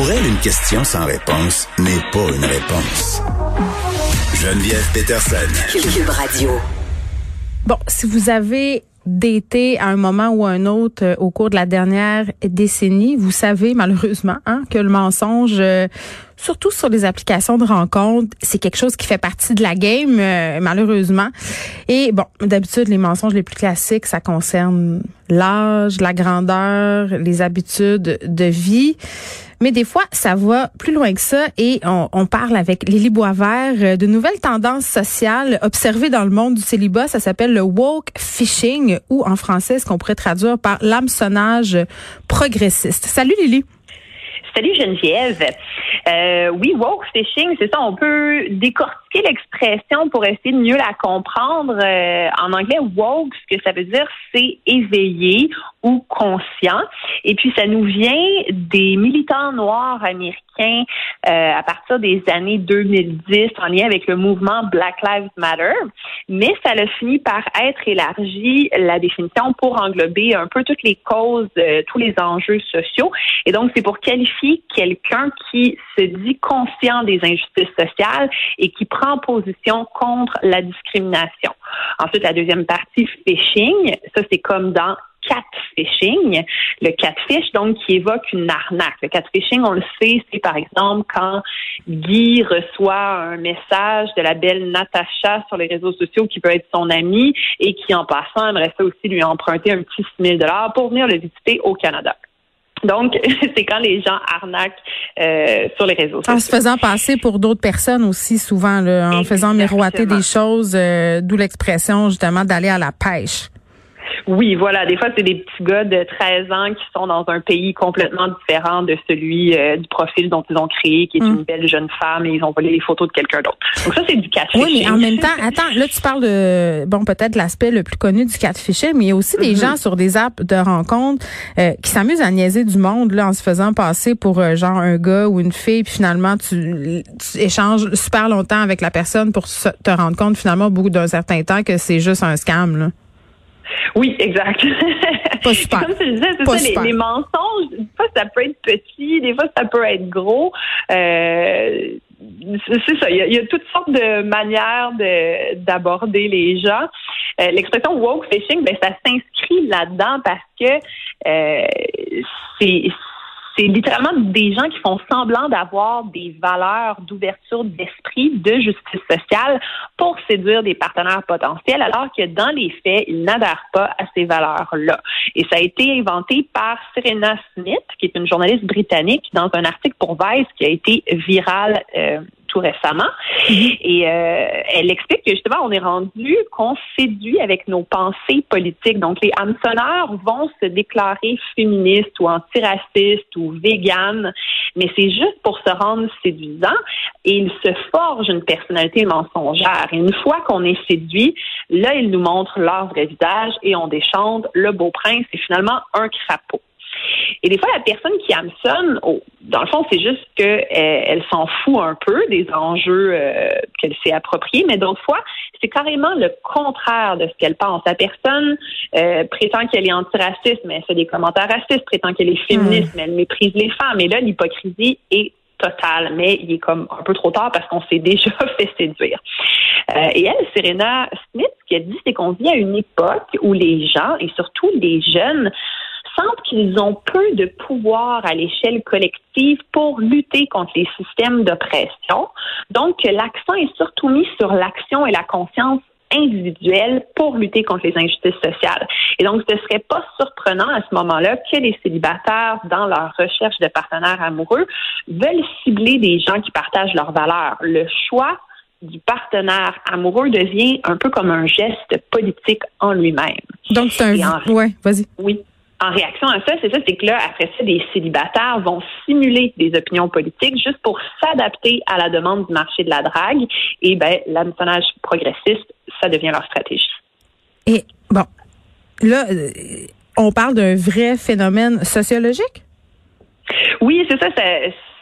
Pour elle, une question sans réponse n'est pas une réponse. Geneviève Pétersen. Cube Radio. Bon, si vous avez d'été à un moment ou à un autre au cours de la dernière décennie. Vous savez malheureusement que le mensonge, surtout sur les applications de rencontres, c'est quelque chose qui fait partie de la game malheureusement. Et bon, d'habitude, les mensonges les plus classiques, ça concerne l'âge, la grandeur, les habitudes de vie. Mais des fois, ça va plus loin que ça et on parle avec Lili Boisvert de nouvelles tendances sociales observées dans le monde du célibat. Ça s'appelle le Wokefishing ou en français, ce qu'on pourrait traduire par l'hameçonnage progressiste. Salut Lili. Salut Geneviève. Oui, Wokefishing, c'est ça, on peut décortiquer l'expression pour essayer de mieux la comprendre. En anglais, woke, ce que ça veut dire, c'est éveillé ou conscient. Et puis, ça nous vient des militants noirs américains à partir des années 2010 en lien avec le mouvement Black Lives Matter. Mais ça a fini par être élargi, la définition, pour englober un peu toutes les causes, tous les enjeux sociaux. Et donc, c'est pour qualifier quelqu'un qui se dit conscient des injustices sociales et qui prend position contre la discrimination. Ensuite, la deuxième partie, phishing, ça c'est comme dans catfishing, le catfish donc qui évoque une arnaque. Le catfishing, on le sait, c'est par exemple quand Guy reçoit un message de la belle Natacha sur les réseaux sociaux qui peut être son amie et qui en passant aimerait ça aussi lui emprunter un petit $6,000 pour venir le visiter au Canada. Donc, c'est quand les gens arnaquent sur les réseaux sociaux. En se faisant passer pour d'autres personnes aussi, souvent, là, en faisant miroiter des choses, d'où l'expression justement d'aller à la pêche. Oui, voilà. Des fois, c'est des petits gars de 13 ans qui sont dans un pays complètement différent de celui du profil dont ils ont créé, qui est une belle jeune femme, et ils ont volé les photos de quelqu'un d'autre. Donc ça, c'est du catfishing. Oui, mais en même temps, attends, là, tu parles de, bon, peut-être l'aspect le plus connu du catfishing, mais il y a aussi des gens sur des apps de rencontres qui s'amusent à niaiser du monde, là, en se faisant passer pour genre un gars ou une fille, puis finalement, tu échanges super longtemps avec la personne pour te rendre compte, finalement, au bout d'un certain temps, que c'est juste un scam, là. Oui, exact. Pas super. Comme tu le disais, c'est pas ça, les mensonges, des fois ça peut être petit, des fois ça peut être gros. C'est ça, il y a toutes sortes de manières d'aborder les gens. L'expression Wokefishing, ben ça s'inscrit là-dedans parce que c'est littéralement des gens qui font semblant d'avoir des valeurs d'ouverture d'esprit, de justice sociale pour séduire des partenaires potentiels, alors que dans les faits, ils n'adhèrent pas à ces valeurs-là. Et ça a été inventé par Serena Smith, qui est une journaliste britannique, dans un article pour Vice qui a été viral tout récemment. Et elle explique que justement, on est rendu qu'on séduit avec nos pensées politiques. Donc, les hameçonneurs vont se déclarer féministes ou antiracistes ou véganes, mais c'est juste pour se rendre séduisant et ils se forgent une personnalité mensongère. Et une fois qu'on est séduit, là, ils nous montrent leur vrai visage et on déchante le beau prince et finalement un crapaud. Et des fois, la personne qui hameçonne, dans le fond, c'est juste qu'elle s'en fout un peu des enjeux qu'elle s'est appropriés, mais d'autres fois, c'est carrément le contraire de ce qu'elle pense. La personne prétend qu'elle est antiraciste, mais elle fait des commentaires racistes, prétend qu'elle est féministe, mais elle méprise les femmes. Et là, l'hypocrisie est totale, mais il est comme un peu trop tard parce qu'on s'est déjà fait séduire. Et elle, Serena Smith, ce qu'elle dit, c'est qu'on vit à une époque où les gens, et surtout les jeunes, sentent qu'ils ont peu de pouvoir à l'échelle collective pour lutter contre les systèmes d'oppression. Donc, l'accent est surtout mis sur l'action et la conscience individuelle pour lutter contre les injustices sociales. Et donc, ce ne serait pas surprenant à ce moment-là que les célibataires, dans leur recherche de partenaires amoureux, veulent cibler des gens qui partagent leurs valeurs. Le choix du partenaire amoureux devient un peu comme un geste politique en lui-même. Donc, c'est un... Ouais, vas-y. Oui. En réaction à ça, c'est que là, après ça, des célibataires vont simuler des opinions politiques juste pour s'adapter à la demande du marché de la drague. Et ben, l'hameçonnage progressiste, ça devient leur stratégie. Et bon, là, on parle d'un vrai phénomène sociologique? Oui, c'est ça.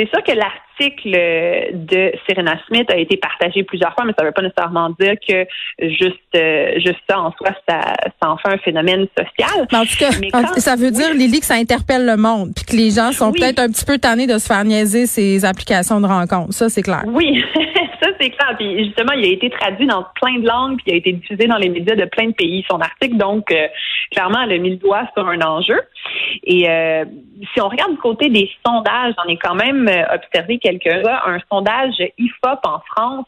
C'est sûr que l'article de Serena Smith a été partagé plusieurs fois, mais ça ne veut pas nécessairement dire que juste ça en soi, ça en fait un phénomène social. En tout cas, ça veut dire, Lili, que ça interpelle le monde, puis que les gens sont peut-être un petit peu tannés de se faire niaiser ces applications de rencontres. Ça, c'est clair. Oui, ça, c'est clair. Puis justement, il a été traduit dans plein de langues, puis il a été diffusé dans les médias de plein de pays, son article. Donc, clairement, elle a mis le doigt sur un enjeu. Et si on regarde du côté des sondages, on est quand même observé quelques-uns. Un sondage IFOP en France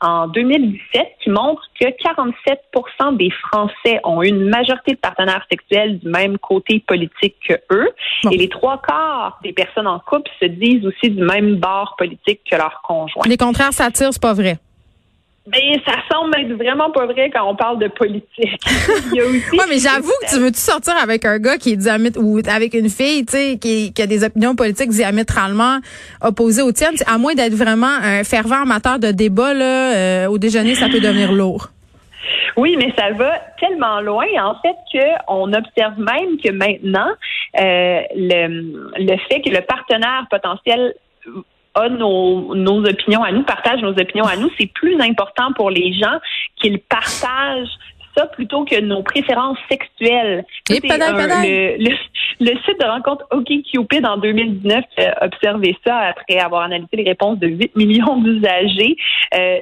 en 2017 qui montre que 47% des Français ont une majorité de partenaires sexuels du même côté politique que eux. Bon. Et les 3/4 des personnes en couple se disent aussi du même bord politique que leur conjoint. Les contraires s'attirent, c'est pas vrai. Ben, ça semble être vraiment pas vrai quand on parle de politique. Oui, mais j'avoue que tu veux sortir avec un gars qui est ou avec une fille, tu sais, qui a des opinions politiques diamétralement opposées aux tiennes, à moins d'être vraiment un fervent amateur de débat, là, au déjeuner, ça peut devenir lourd. Oui, mais ça va tellement loin, en fait, qu'on observe même que maintenant, le fait que le partenaire potentiel nos opinions à nous, partagent nos opinions à nous, c'est plus important pour les gens qu'ils partagent ça plutôt que nos préférences sexuelles. Et le site de rencontre OkCupid en 2019 a observé ça après avoir analysé les réponses de 8 millions d'usagers.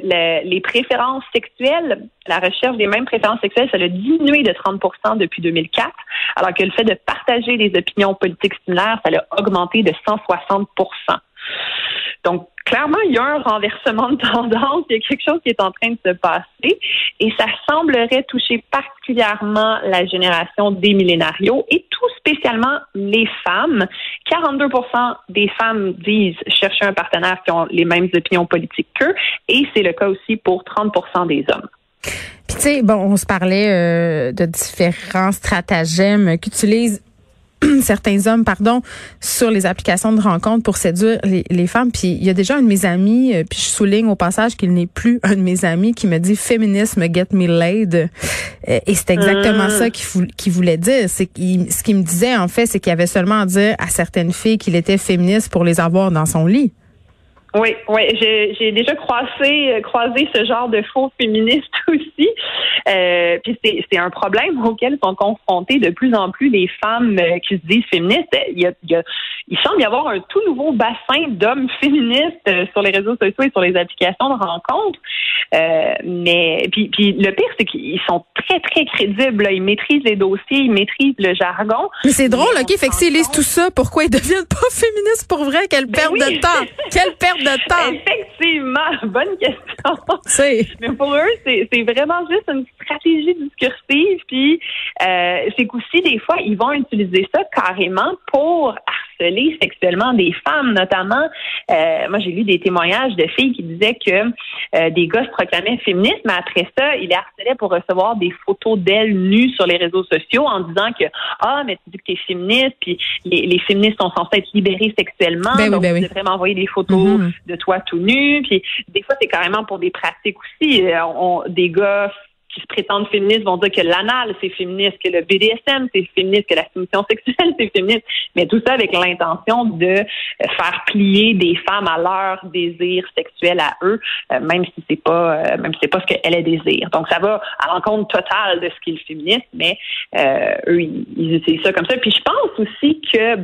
Les préférences sexuelles, la recherche des mêmes préférences sexuelles, ça a diminué de 30% depuis 2004, alors que le fait de partager des opinions politiques similaires, ça a augmenté de 160%. Donc, clairement, il y a un renversement de tendance, il y a quelque chose qui est en train de se passer et ça semblerait toucher particulièrement la génération des millénarios et tout spécialement les femmes. 42% des femmes disent chercher un partenaire qui ont les mêmes opinions politiques qu'eux et c'est le cas aussi pour 30% des hommes. Puis tu sais, bon, on se parlait de différents stratagèmes qu'utilisent certains hommes, sur les applications de rencontres pour séduire les femmes. Puis il y a déjà un de mes amis, puis je souligne au passage qu'il n'est plus un de mes amis, qui me dit « Féminisme, get me laid ». Et c'est exactement ça qu'il voulait dire. Ce qu'il me disait, en fait, c'est qu'il avait seulement à dire à certaines filles qu'il était féministe pour les avoir dans son lit. Oui, j'ai déjà croisé ce genre de faux féministes aussi. Puis c'est un problème auquel sont confrontées de plus en plus les femmes qui se disent féministes. Il semble y avoir un tout nouveau bassin d'hommes féministes sur les réseaux sociaux et sur les applications de rencontres. Mais puis le pire, c'est qu'ils sont très, très crédibles. Là. Ils maîtrisent les dossiers, ils maîtrisent le jargon. Mais c'est drôle, fait que s'ils lisent tout ça, pourquoi ils deviennent pas féministes pour vrai? Quelle perte de temps! Quelle perte de temps! Effectivement, bonne question. Mais pour eux, c'est vraiment juste une stratégie discursive. Puis c'est qu'aussi, des fois, ils vont utiliser ça carrément pour harceler sexuellement des femmes, notamment. Moi, j'ai lu des témoignages de filles qui disaient que des gars se proclamaient féministes, mais après ça, ils les harcelaient pour recevoir des photos d'elles nues sur les réseaux sociaux en disant que mais tu dis que t'es féministe, puis les féministes sont censées être libérées sexuellement, donc tu devrais m'envoyer des photos de toi tout nu. Puis des fois, c'est carrément pour des pratiques aussi. Des gars qui se prétendent féministes vont dire que l'anal, c'est féministe, que le BDSM, c'est féministe, que la soumission sexuelle, c'est féministe. Mais tout ça avec l'intention de faire plier des femmes à leur désir sexuel à eux, même si c'est pas ce qu'elles désirent. Donc, ça va à l'encontre totale de ce qu'est le féministe, mais eux, ils utilisent ça comme ça. Puis je pense aussi que,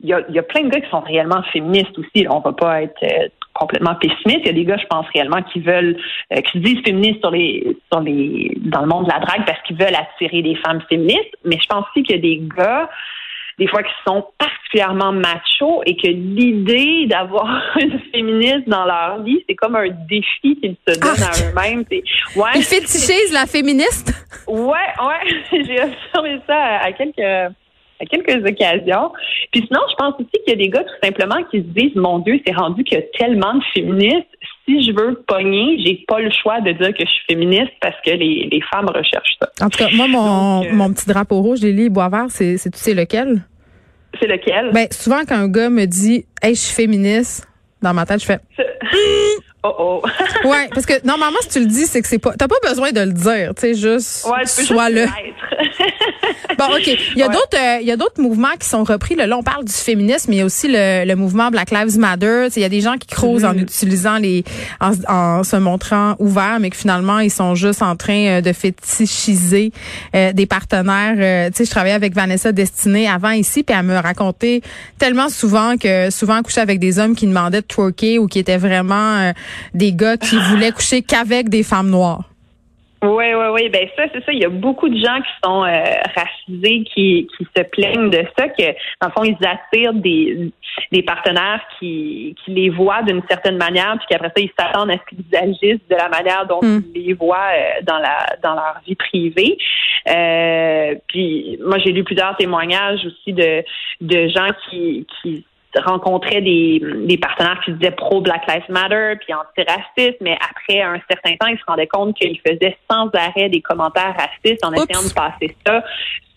il y a plein de gars qui sont réellement féministes aussi. On va pas être complètement pessimiste. Il y a des gars, je pense réellement, qui veulent, qui se disent féministes dans le monde de la drague parce qu'ils veulent attirer des femmes féministes. Mais je pense aussi qu'il y a des gars, des fois, qui sont particulièrement machos et que l'idée d'avoir une féministe dans leur lit, c'est comme un défi qu'ils se donnent à eux-mêmes. Ils fétichisent la féministe? Ouais. J'ai observé ça à quelques occasions. Puis sinon, je pense aussi qu'il y a des gars tout simplement qui se disent « Mon Dieu, c'est rendu qu'il y a tellement de féministes. Si je veux pogner, j'ai pas le choix de dire que je suis féministe parce que les femmes recherchent ça. » En tout cas, moi, mon petit drapeau rouge, Lili Boisvert, c'est tu sais lequel? C'est lequel? Souvent, quand un gars me dit « Hey, je suis féministe », dans ma tête, je fais « Oh oh. Ouais, parce que normalement si tu le dis, c'est que c'est pas, t'as pas besoin de le dire, tu sais, juste ouais, tu peux sois juste le. Bon, OK, il y a d'autres mouvements qui sont repris. Là, on parle du féminisme, mais il y a aussi le mouvement Black Lives Matter, tu sais, il y a des gens qui creusent en utilisant en se montrant ouverts, mais que finalement ils sont juste en train de fétichiser des partenaires. Tu sais, je travaillais avec Vanessa Destiné avant ici, puis elle me racontait tellement souvent que souvent couchait avec des hommes qui demandaient de twerker ou qui étaient vraiment des gars qui voulaient coucher qu'avec des femmes noires. Oui. Ben ça, c'est ça. Il y a beaucoup de gens qui sont racisés, qui se plaignent de ça, que dans le fond, ils attirent des partenaires qui les voient d'une certaine manière, puis qu'après ça, ils s'attendent à ce qu'ils agissent de la manière dont ils les voient dans leur vie privée. Puis moi, j'ai lu plusieurs témoignages aussi de gens qui rencontraient des partenaires qui disaient pro-Black Lives Matter, puis anti-racistes, mais après un certain temps, ils se rendaient compte qu'ils faisaient sans arrêt des commentaires racistes en essayant de passer ça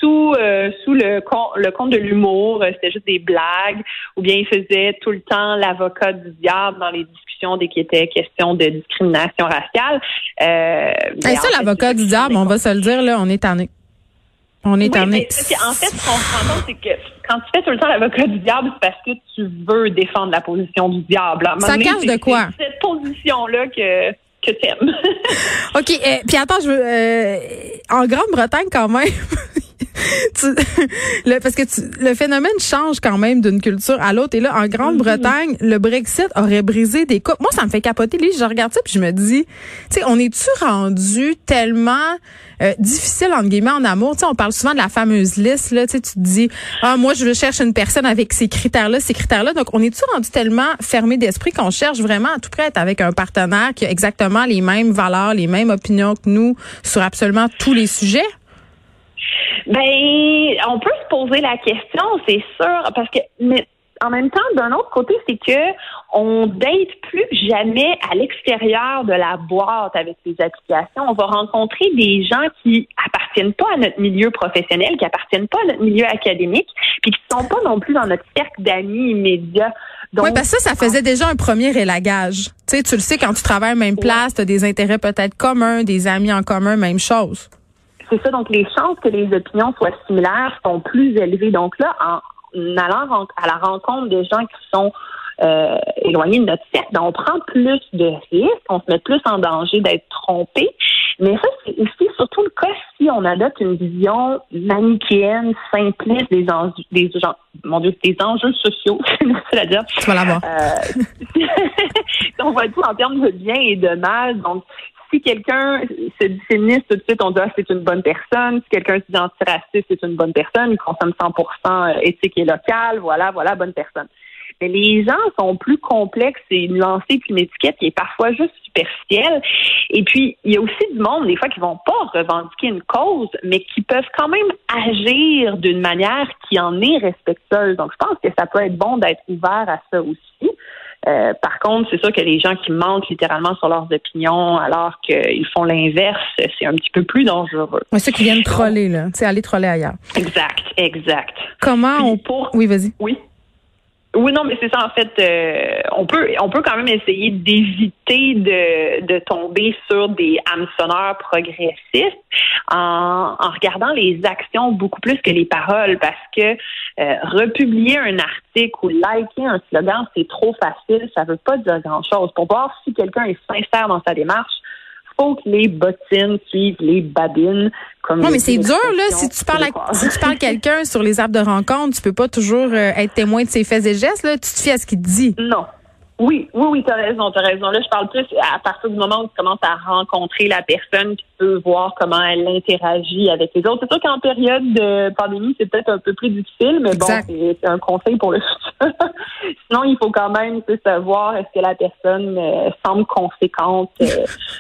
sous le compte de l'humour. C'était juste des blagues, ou bien ils faisaient tout le temps l'avocat du diable dans les discussions dès qu'il était question de discrimination raciale. Et ça, l'avocat du diable, on va se le dire, là, on est tanné. En fait, ce qu'on se rend compte, c'est que quand tu fais tout le temps l'avocat du diable, c'est parce que tu veux défendre la position du diable. Ça cache de quoi? C'est cette position-là que t'aimes. OK. Puis attends, en Grande-Bretagne, quand même... parce que le phénomène change quand même d'une culture à l'autre. Et là, en Grande-Bretagne, le Brexit aurait brisé des couples. Moi, ça me fait capoter. Lui, je regarde ça puis je me dis, tu sais, on est-tu rendu tellement difficile, entre guillemets, en amour? Tu sais, on parle souvent de la fameuse liste, là. Tu sais, tu te dis, ah, moi, je cherche une personne avec ces critères-là. Donc, on est-tu rendu tellement fermé d'esprit qu'on cherche vraiment à tout près à être avec un partenaire qui a exactement les mêmes valeurs, les mêmes opinions que nous sur absolument tous les sujets? Ben, on peut se poser la question, c'est sûr, parce que, mais en même temps, d'un autre côté, c'est que on date plus que jamais à l'extérieur de la boîte avec les applications. On va rencontrer des gens qui appartiennent pas à notre milieu professionnel, qui appartiennent pas à notre milieu académique, puis qui sont pas non plus dans notre cercle d'amis immédiat. Donc, oui, parce que ça faisait déjà un premier élagage. Tu le sais, quand tu travailles à la même place, tu as des intérêts peut-être communs, des amis en commun, même chose. C'est ça, donc les chances que les opinions soient similaires sont plus élevées. Donc là, en allant à la rencontre de gens qui sont éloignés de notre cercle, on prend plus de risques, on se met plus en danger d'être trompé. Mais ça, c'est aussi surtout le cas si on adopte une vision manichéenne, simpliste des enjeux sociaux, c'est-à-dire... Tu vas l'avoir. On voit tout en termes de bien et de mal, donc... Si quelqu'un se dit féministe, tout de suite, on dit « c'est une bonne personne ». Si quelqu'un se dit antiraciste, c'est une bonne personne. Il consomme 100% éthique et locale. Voilà, bonne personne. Mais les gens sont plus complexes et nuancés qu'une étiquette qui est parfois juste superficielle. Et puis, il y a aussi du monde, des fois, qui vont pas revendiquer une cause, mais qui peuvent quand même agir d'une manière qui en est respectueuse. Donc, je pense que ça peut être bon d'être ouvert à ça aussi. Par contre, c'est sûr que les gens qui mentent littéralement sur leurs opinions alors qu'ils font l'inverse, c'est un petit peu plus dangereux. Ouais, ceux qui viennent troller, là. Tu sais, aller troller ailleurs. Exact. Oui, vas-y. Oui, non, mais c'est ça, en fait, on peut quand même essayer d'éviter de tomber sur des hameçonneurs progressistes en regardant les actions beaucoup plus que les paroles, parce que republier un article ou liker un slogan, c'est trop facile, ça veut pas dire grand-chose. Pour voir si quelqu'un est sincère dans sa démarche, faut que les bottines suivent les babines. Non, mais c'est dur, là. Si tu parles à quelqu'un sur les apps de rencontre, tu peux pas toujours être témoin de ses faits et gestes, là. Tu te fies à ce qu'il te dit. Non. Oui, t'as raison. Là, je parle plus à partir du moment où tu commences à rencontrer la personne, puis tu peux voir comment elle interagit avec les autres. C'est sûr qu'en période de pandémie, c'est peut-être un peu plus difficile, mais bon, c'est un conseil pour le futur. Sinon, il faut quand même savoir est-ce que la personne semble conséquente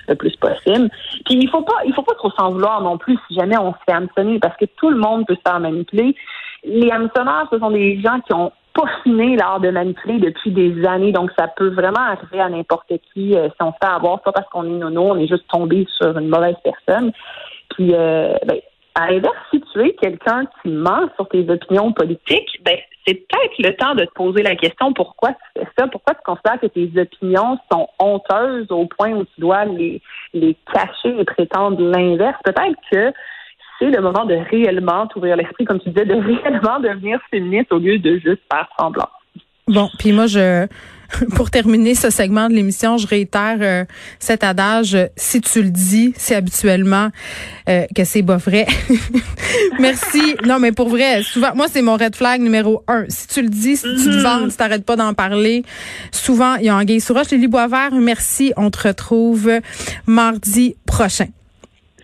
le plus possible. Puis il faut pas trop s'en vouloir non plus si jamais on se fait hameçonner, parce que tout le monde peut se faire manipuler. Les hameçonneurs, ce sont des gens qui ont peaufiner l'art de manipuler depuis des années. Donc, ça peut vraiment arriver à n'importe qui si on se fait avoir, pas parce qu'on est nono, on est juste tombé sur une mauvaise personne. Puis, à l'inverse, si tu es quelqu'un qui ment sur tes opinions politiques, c'est peut-être le temps de te poser la question pourquoi tu fais ça, pourquoi tu considères que tes opinions sont honteuses au point où tu dois les cacher et prétendre l'inverse. Peut-être que c'est le moment de réellement t'ouvrir l'esprit, comme tu disais, de réellement devenir féministe au lieu de juste faire semblant. Bon, puis moi, pour terminer ce segment de l'émission, je réitère cet adage, si tu le dis, c'est habituellement que c'est pas vrai. Merci. Non, mais pour vrai, souvent, moi, c'est mon red flag numéro 1. Si tu le dis, si tu te vantes, si t'arrêtes pas d'en parler, souvent, il y a anguille sous roche. Lili Boisvert, merci. On te retrouve mardi prochain.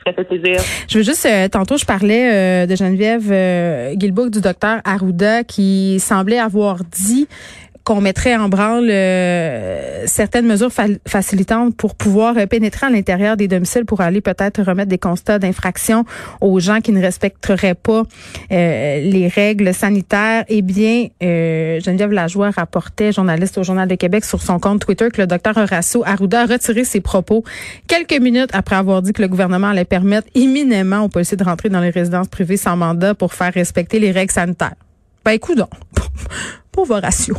Ça fait plaisir. Je veux juste, tantôt, je parlais de Geneviève Guilbeault, du docteur Arruda, qui semblait avoir dit qu'on mettrait en branle certaines mesures facilitantes pour pouvoir pénétrer à l'intérieur des domiciles pour aller peut-être remettre des constats d'infraction aux gens qui ne respecteraient pas les règles sanitaires. Eh bien, Geneviève Lajoie rapportait, journaliste au Journal de Québec, sur son compte Twitter que le docteur Horacio Arruda a retiré ses propos quelques minutes après avoir dit que le gouvernement allait permettre imminemment aux policiers de rentrer dans les résidences privées sans mandat pour faire respecter les règles sanitaires. Ben, coudonc, pauvre Horacio.